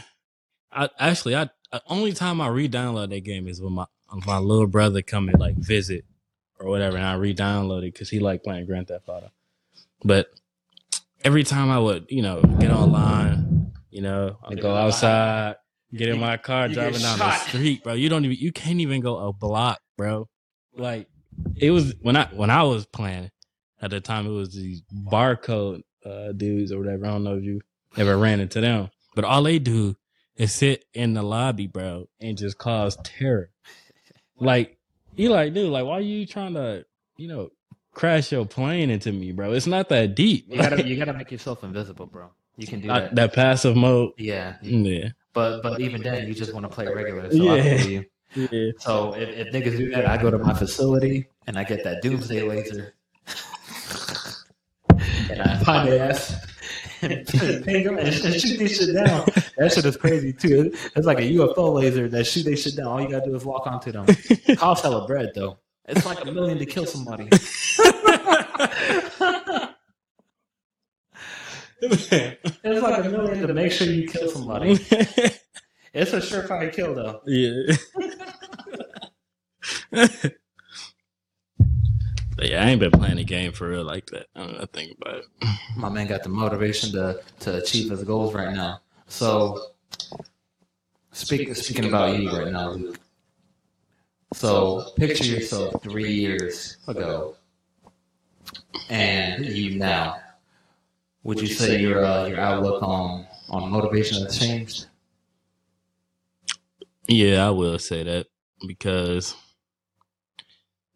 I actually, I only time I re-download that game is when my my little brother come and like visit or whatever, and I re-downloaded because he liked playing Grand Theft Auto. But every time I would, you know, get online, you know, I'd go outside, get in my car, driving down the street, bro. You don't even, you can't even go a block, bro. Like it was when I when I was playing at the time, it was these barcode uh, dudes or whatever. I don't know if you ever ran into them, but all they do is sit in the lobby, bro, and just cause terror. Like, you like, dude, like, why are you trying to, you know, crash your plane into me, bro? It's not that deep. You gotta, you gotta make yourself invisible, bro. You can do I, that. That passive mode. Yeah. Yeah. But but even then, you just want to play regular. So yeah. I feel you. Yeah. So if, if niggas do that, I go to my facility and I get that doomsday laser, and I find their ass. And shoot this shit down. That shit is crazy too. It's like a U F O laser that shoot they shit down. All you gotta do is walk onto them. Cost hella bread though. It's like a million to kill somebody. It's like a million to make sure you kill somebody. It's a surefire kill though. Yeah. But yeah, I ain't been playing a game for real like that. I don't know, think about it. My man got the motivation to, to achieve his goals right now. So, speak, speaking about you right now, Luke. So, picture yourself three years ago and you now. Would you say your uh, your outlook on, on motivation has changed? Yeah, I will say that because...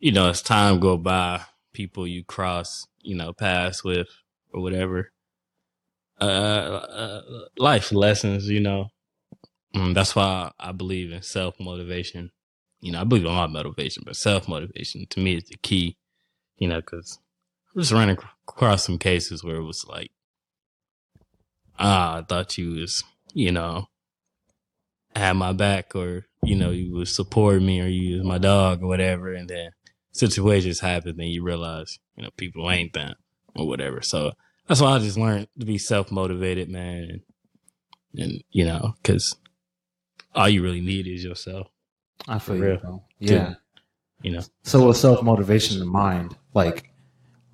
you know, as time go by, people you cross, you know, paths with or whatever, uh, uh, life lessons, you know. Mm, that's why I believe in self-motivation. You know, I believe in my motivation, but self-motivation to me is the key, you know, because I just ran across some cases where it was like, ah, I thought you was, you know, had my back or, you know, you was supporting me or you was my dog or whatever. And then situations happen and you realize, you know, people ain't that or whatever. So that's why I just learned to be self-motivated, man. And, and you know, because all you really need is yourself. I feel real. You, yeah. Too, you know. So with self-motivation in mind, like,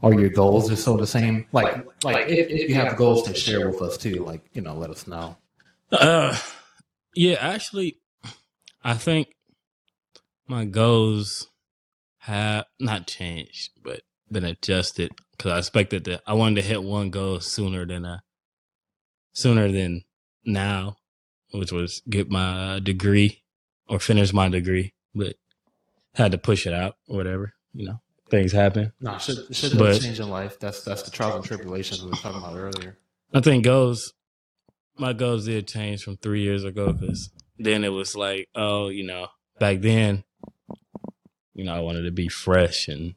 are your goals are so the same? Like, like if, if you have goals to share with us too, like, you know, let us know. Uh, yeah, actually, I think my goals have not changed, but been adjusted because I expected that I wanted to hit one goal sooner than I, sooner than now, which was get my degree or finish my degree, but had to push it out or whatever, you know, things happen. No, shouldn't should change in life. That's, that's the trials and tribulations we were talking about earlier. I think goals, my goals did change from three years ago because then it was like, oh, you know, back then, you know, I wanted to be fresh and,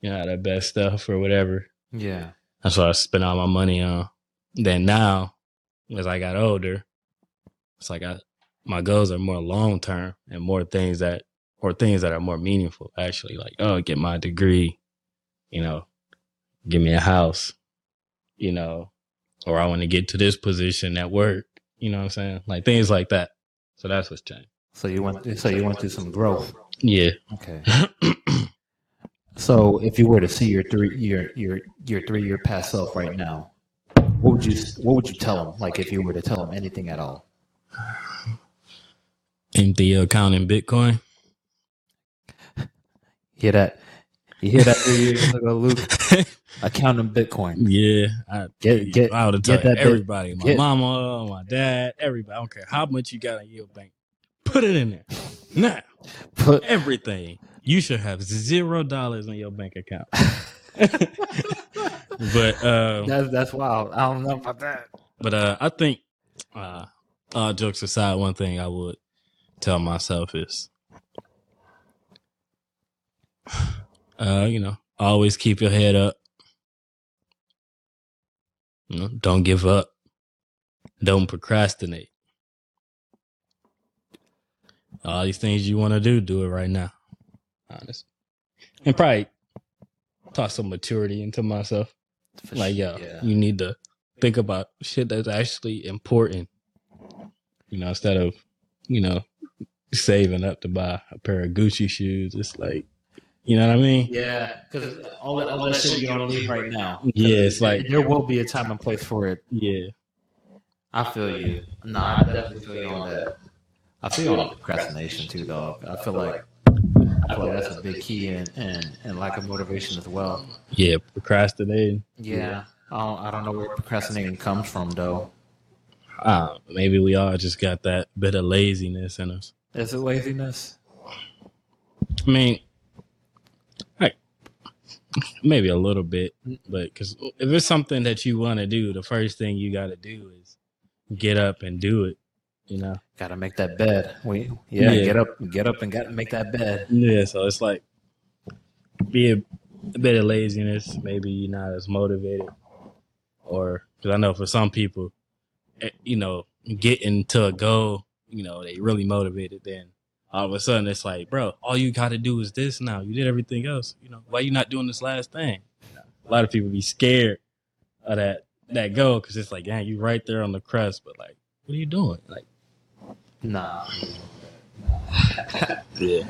you know, the best stuff or whatever. Yeah. That's what I spent all my money on. Then now, as I got older, it's like I, my goals are more long-term and more things that, or things that are more meaningful, actually. Like, oh, get my degree, you know, give me a house, you know, or I want to get to this position at work. You know what I'm saying? Like things like that. So that's what's changed. So you went. So you went through some growth. Yeah. Okay. So if you were to see your three your your your three year past self right now, what would you what would you tell them? Like if you were to tell them anything at all? Empty your account in Bitcoin. Hear that? You hear that? Three years ago, Luke. Account in Bitcoin. Yeah, I get get I would tell everybody, my get, mama, my dad, everybody. I don't care how much you got in your bank, put it in there now. Put everything. You should have zero dollars in your bank account. But um, that's that's wild. I don't know about that. But uh, I think, uh, all jokes aside, one thing I would tell myself is, uh, you know, always keep your head up. You know, don't give up. Don't procrastinate. All these things you want to do, do it right now. Honest. And probably toss some maturity into myself. For like, yo, yeah. You need to think about shit that's actually important. You know, instead of, you know, saving up to buy a pair of Gucci shoes, it's like, You know what I mean? Yeah, because all that all that shit you don't need right now. Yeah, it's like there will be a time and place for it. Yeah, I feel you. No, nah, I definitely feel you on that. I feel on procrastination too, dog. I feel like I feel like that's a big key and and, and lack of motivation as well. Yeah, procrastinating. Yeah, I don't, I don't know where procrastinating comes from though. Uh, maybe we all just got that bit of laziness in us. Is it laziness? I mean, like, maybe a little bit, but because if it's something that you want to do, the first thing you got to do is get up and do it. You know, got to make that bed. We yeah, yeah, get up, get up, and got to make that bed. Yeah, so it's like be a, a bit of laziness. Maybe you're not as motivated, or because I know for some people, you know, getting to a goal, you know, they really motivated. Then all of a sudden it's like, bro, all you got to do is this now. You did everything else. You know, why you not doing this last thing? A lot of people be scared of that, that goal because it's like, dang, you right there on the crest, but like, what are you doing? Like, nah. Yeah.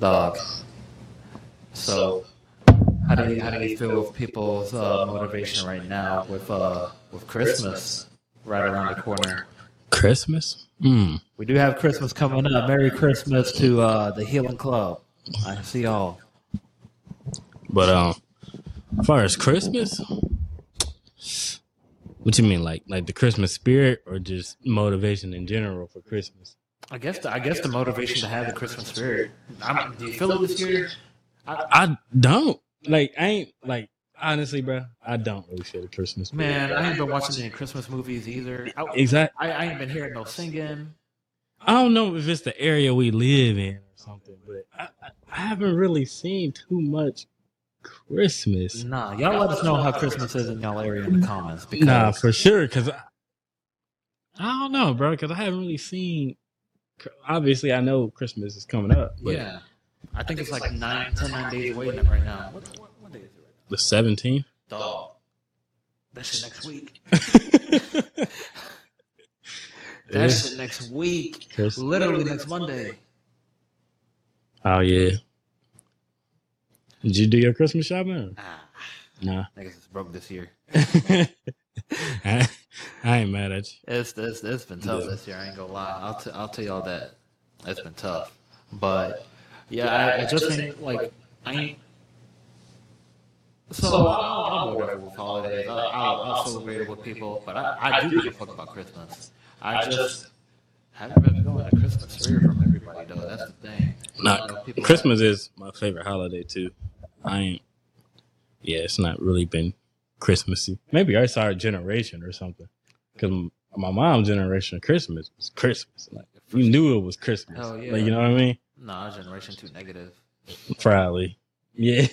Dog. So, how do you, how do you feel with people's uh, motivation right now with, uh, with Christmas right around the corner? Christmas? Mm. We do have Christmas coming up. Merry Christmas to uh, the Healing Club. I see y'all. But um, as far as Christmas, what you mean, like like the Christmas spirit, or just motivation in general for Christmas? I guess the, I guess the motivation to have the Christmas spirit. I'm, do you feel it this year? I, I don't like. I ain't like. Honestly, bro, I don't really feel the Christmas spirit. Man, I ain't been watching any Christmas movies either. I, exactly. I, I ain't been hearing no singing. I don't know if it's the area we live in or something, but I, I, I haven't really seen too much Christmas. Nah, y'all let us know how Christmas is in y'all area in the comments. Because nah, for sure, because I, I don't know, bro, because I haven't really seen... Obviously, I know Christmas is coming up. But yeah. I think, I think it's, it's like, like nine, ten, nine days away right now. What, what, what day is it? The seventeenth? Dog. That shit next week. That yeah. shit next week. Christmas. Literally next Monday. Oh, yeah. Did you do your Christmas shopping? Nah. Nah. Niggas is broke this year. I, I ain't mad at you. It's, it's, it's been tough yeah. this year. I ain't gonna lie. I'll, t- I'll tell y'all that. It's been tough. But, yeah, yeah I, I just ain't, like, I ain't. So, so I'll, I'll go with holidays. I'll, I'll, I'll celebrate it with people, but I, I, I do give a fuck about Christmas. I, I just haven't been going to Christmas spirit from everybody, though. That's the thing. Nah, Christmas like, is my favorite holiday, too. I ain't... Yeah, it's not really been Christmassy. Maybe it's our generation or something. Because my mom's generation of Christmas was Christmas. Like, you knew it was Christmas. Hell yeah. Like, you know what I mean? Nah, generation too negative. Probably. Yeah.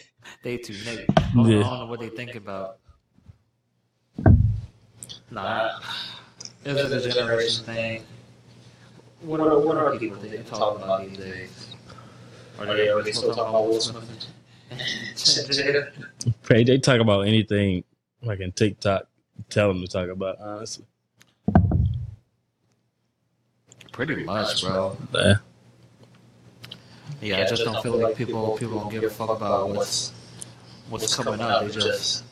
They too negative. I don't, yeah. I don't know what they think about. Nah, this is a generation thing. What are what are people they talk about these days? Are they, are they still talking about Will Smith and Jada? They talk about anything like in TikTok. Tell them to talk about honestly. Pretty much, bro. Yeah. Yeah, yeah, I just, just don't, don't feel like people people don't give a fuck about what's what's, what's coming up. They just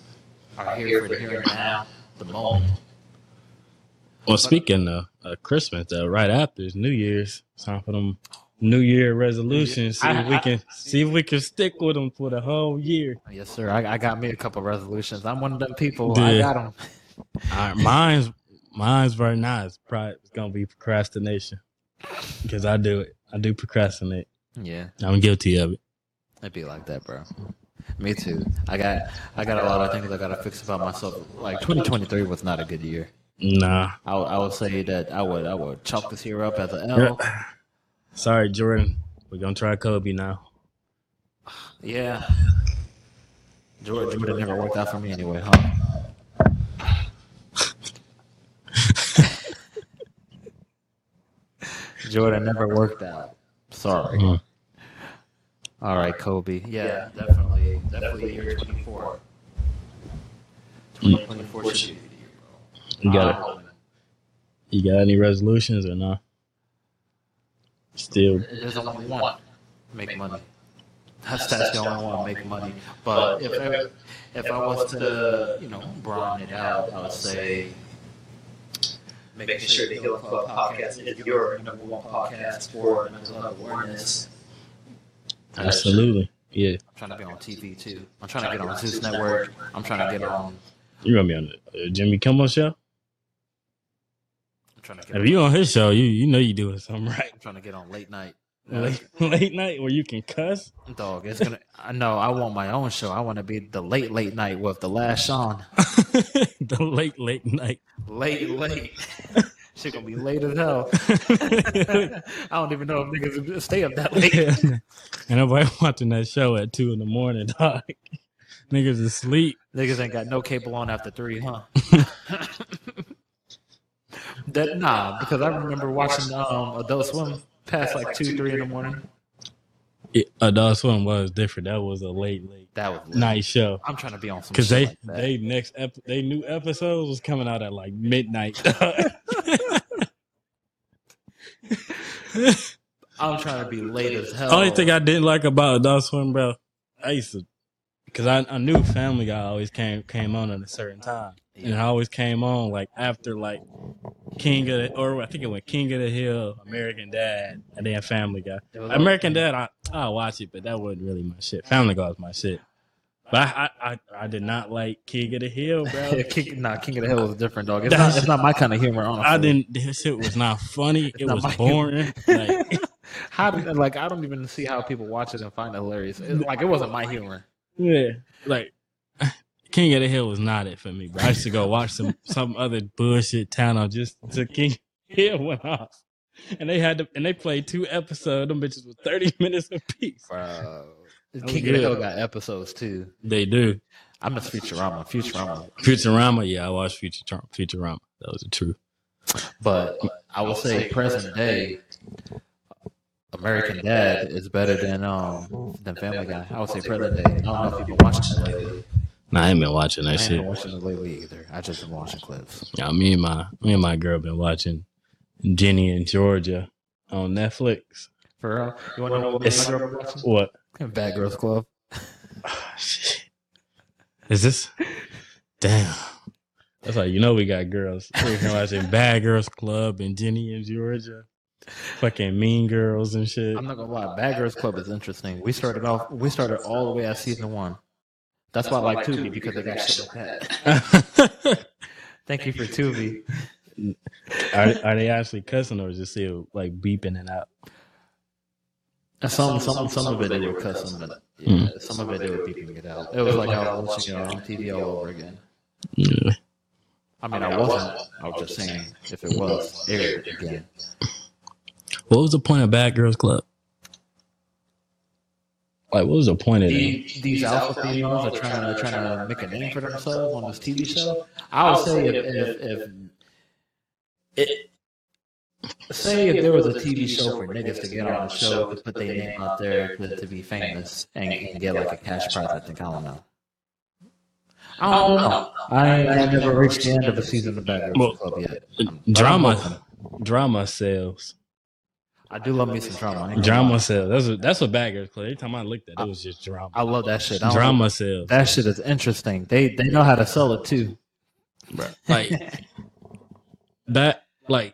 are here for the here and now, the moment. Well, but, speaking of uh, Christmas, though, right after is New Year's. It's time for them New Year resolutions. See I, if we can I, I, see if we can stick with them for the whole year. Yes, sir. I, I got me a couple resolutions. I'm one of them people. Dude. I got them. All right, mine's mine's right now is probably gonna be procrastination because I do it. I do procrastinate. Yeah, I'm guilty of it. I'd be like that, bro. Me too. I got, I got a lot of things I gotta fix about myself. Like twenty twenty-three was not a good year. Nah. I, I would say that I would, I would chalk this year up as an L. Sorry, Jordan. We're gonna try Kobe now. Yeah. Jordan, Jordan never worked out for me anyway, huh? Jordan never worked out. Sorry. Mm-hmm. All right, Kobe. Yeah, yeah definitely. Definitely year twenty-four. twenty twenty-four should be the year, bro. You got, you got any resolutions or not? Still. There's only one. make, make money. money. That's, that's, that's the only one I make money. money. But, but if, if, if, if I was to, you know, broaden it out, I would say making, making sure the Healing Club podcast is your number one podcast for mental health awareness. Absolutely. Yeah. I'm trying to be on T V too. I'm trying, I'm trying to get on Zeus Network. Network. I'm trying, I'm trying to get on. You're going to be on the uh, Jimmy Kimmel show? I'm trying to get if you're on his show, you you know you're doing something right. I'm trying to get on late night. Late, late night where you can cuss? Dog, it's gonna. I know. I want my own show. I want to be the late, late night with the last Sean. The late, late night. Late, late. She's going to be late as hell. I don't even know if niggas stay up that late. Yeah. And nobody watching that show at two in the morning, dog. Niggas asleep. Niggas ain't got no cable on after three, huh? That nah, because I remember watching um, Adult Swim past like two, three in the morning. It, Adult Swim was different. That was a late, late that was late. night show. I'm trying to be on some because they like that. they next ep- they new episodes was coming out at like midnight. I'm trying to be late as hell. Only thing I didn't like about Adult Swim, bro, I used to because I, I knew Family Guy always came came on at a certain time, yeah. And I always came on like after like King of the, or I think it went King of the Hill, American Dad, and then Family Guy. American Dad, I I watch it, but that wasn't really my shit. Family Guy was my shit, but I I, I, I did not like King of the Hill, bro. King, nah, King of the Hill was different, dog. It's not, it's not my kind of humor. Honestly. I didn't. This shit was not funny. It was boring. Like, how did, like I don't even see how people watch it and find it hilarious. It's, like it wasn't my humor. Yeah, like King of the Hill was not it for me, bro. I used to go watch some some other bullshit channel just to King of the Hill went off, and they had to, and they played two episodes. Them bitches was thirty minutes apiece. Wow, King good. of the Hill got episodes too. They do. I miss Futurama. Futurama. Futurama. Yeah, I watched Futurama. Futurama. That was the truth. But I would say present day. American Dad is better than um than Family Guy. I would say present day. I don't know if you've been watching it lately. Nah, I ain't been watching that I ain't shit. I ain't watching it lately either. I just been watching clips. Yeah, me and my me and my girl been watching Jenny and Georgia on Netflix. For real? You want to know what it's, my girl been watching? What? Bad Girls Club. Oh, shit. Is this? Damn. That's like you know we got girls. We've been watching Bad Girls Club and Jenny and Georgia. Fucking Mean Girls and shit. I'm not gonna lie, Bad Girls Club is interesting. We started off, we started all the way at season one. That's, That's why I like Tubi because they got shit like that. Thank you for Tubi. Are, are they actually cussing or just still like beeping it out? Some, some, some of it they were cussing, but yeah, mm. some of it they were beeping it out. It was like I was watching it on T V all over again. Yeah. I mean, I wasn't. I was just saying if it was aired again. What was the point of Bad Girls Club? Like, what was the point of the, that? These alpha females are trying to, trying to make a name for themselves on this T V show. I would say if, if, if, if it, say if there was a T V show for niggas to get on a show to put their name out there to, to be famous and, and get like a cash prize, I think I don't know. I don't know. I, I never reached the end of the season of Bad Girls Club yet. Drama, drama sells. I do love me some drama. Drama sells. That's what, that's what Bad Girls Club. Every time I looked at it, it was just drama. I love that shit. Drama sells. That shit is interesting. They they know how to sell it too. Bro, like that. Like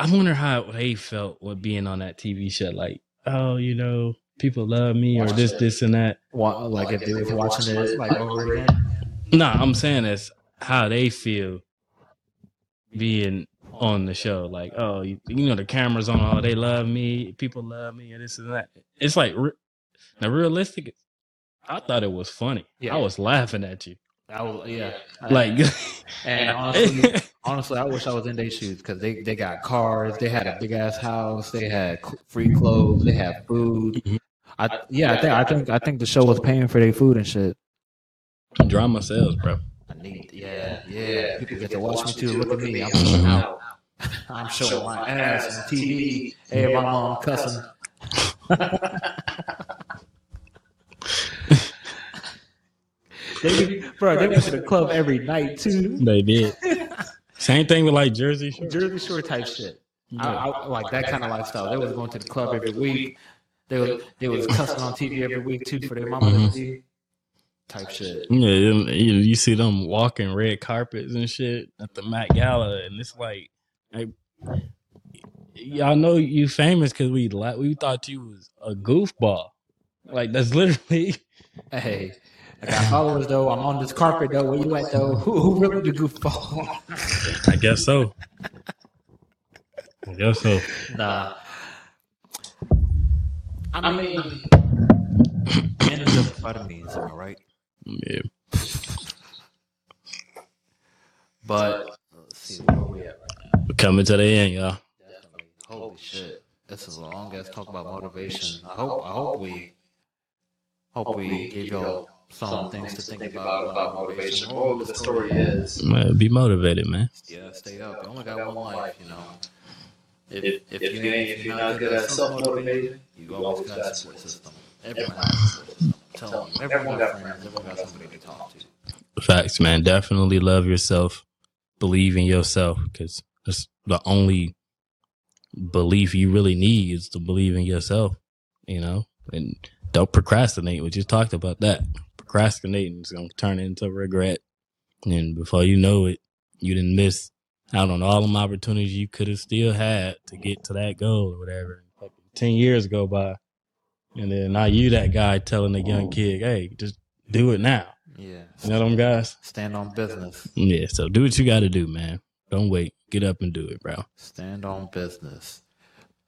I wonder how they felt with being on that T V show. Like, oh, you know, people love me or this, this, and that. Well, like if they were watching it like over again. Nah, I'm saying that's how they feel being on the show, like, oh, you, you know, the camera's on, oh, they love me, people love me, and this and that. It's like, re- now, realistic, I thought it was funny. Yeah. I was laughing at you. I was, yeah. Like, and honestly, honestly, I wish I was in their shoes because they, they got cars, they had a big ass house, they had free clothes, they had food. Mm-hmm. I yeah, I think I think I think the show was paying for their food and shit. Drama sells, bro. I need, yeah, yeah. People get to watch me too. Look at me, I'm out. I'm showing my ass on T V. Hey, my mom cussing. they, bro, they went to the club every night, too. They did. Same thing with, like, Jersey Shore. Jersey Shore type shit. Yeah. I, I like that kind of lifestyle. They was going to the club every week. They was, they was cussing on T V every week too for their mama mm-hmm. to see. Type shit. Yeah, you, you see them walking red carpets and shit at the Met Gala, and it's like, like y'all know you famous because we like we thought you was a goofball. Like that's literally. Hey, I got followers though. I'm on this carpet though. Where you at though? Who, who really the goofball? I guess so. I guess so. Nah. I mean, men are amphetamines, all right. Yeah. But let's see where we at right now. We're coming to the end, y'all. Definitely. Holy shit! This is a long ass talk about motivation. I hope, I hope we, hope we give y'all some, some things to think about about motivation. The moral of the story is: well, be motivated, man. Yeah, stay up. You only got one life, you know. If, if, if, if, you, you, if you're not good at self-motivation, you always got a support system. Everyone has a support system. Tell them. Everyone got friends. Everyone got somebody to talk to. Facts, man. Definitely love yourself. Believe in yourself, because that's the only belief you really need is to believe in yourself, you know? And don't procrastinate. We just talked about that. Procrastinating is going to turn into regret. And before you know it, you didn't miss out on all them opportunities you could have still had to get to that goal or whatever. Ten years go by, and then now you that guy telling the young kid, hey, just do it now. Yeah. You know them guys? Stand on business. Yeah, so do what you got to do, man. Don't wait. Get up and do it, bro. Stand on business.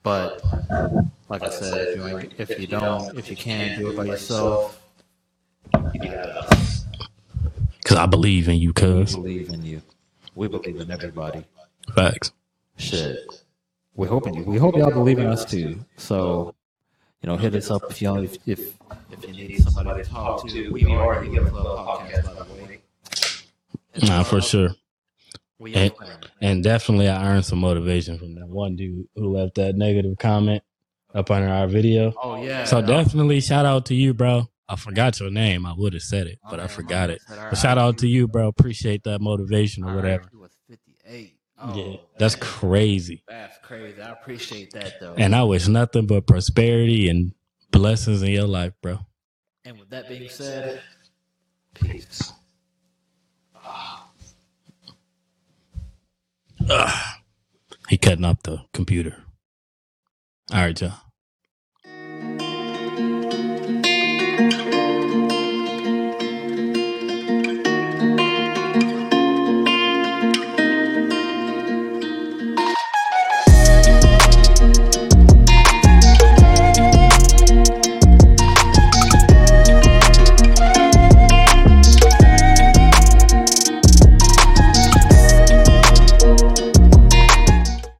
But, like I said, if you, ain't, if you don't, if you can't do it by yourself, you got us. Because I believe in you, cuz. I believe in you. We believe in everybody. Facts. Shit. We're hoping you. We hope y'all believe in us too. So, you know, hit us up if y'all if if, if you need somebody to talk to. We are the Healing Club Podcast, by the way. Nah, for sure. We and, and definitely, I earned some motivation from that one dude who left that negative comment up under our video. Oh yeah. So definitely, shout out to you, bro. I forgot your name. I would have said it, but okay, I forgot it. But shout out to you, bro. Appreciate that motivation or whatever. It was fifty-eight. Oh, yeah, that's crazy. That's crazy. I appreciate that, though. And I wish nothing but prosperity and blessings in your life, bro. And with that being said, peace. Ugh. He cutting up the computer. All right, y'all.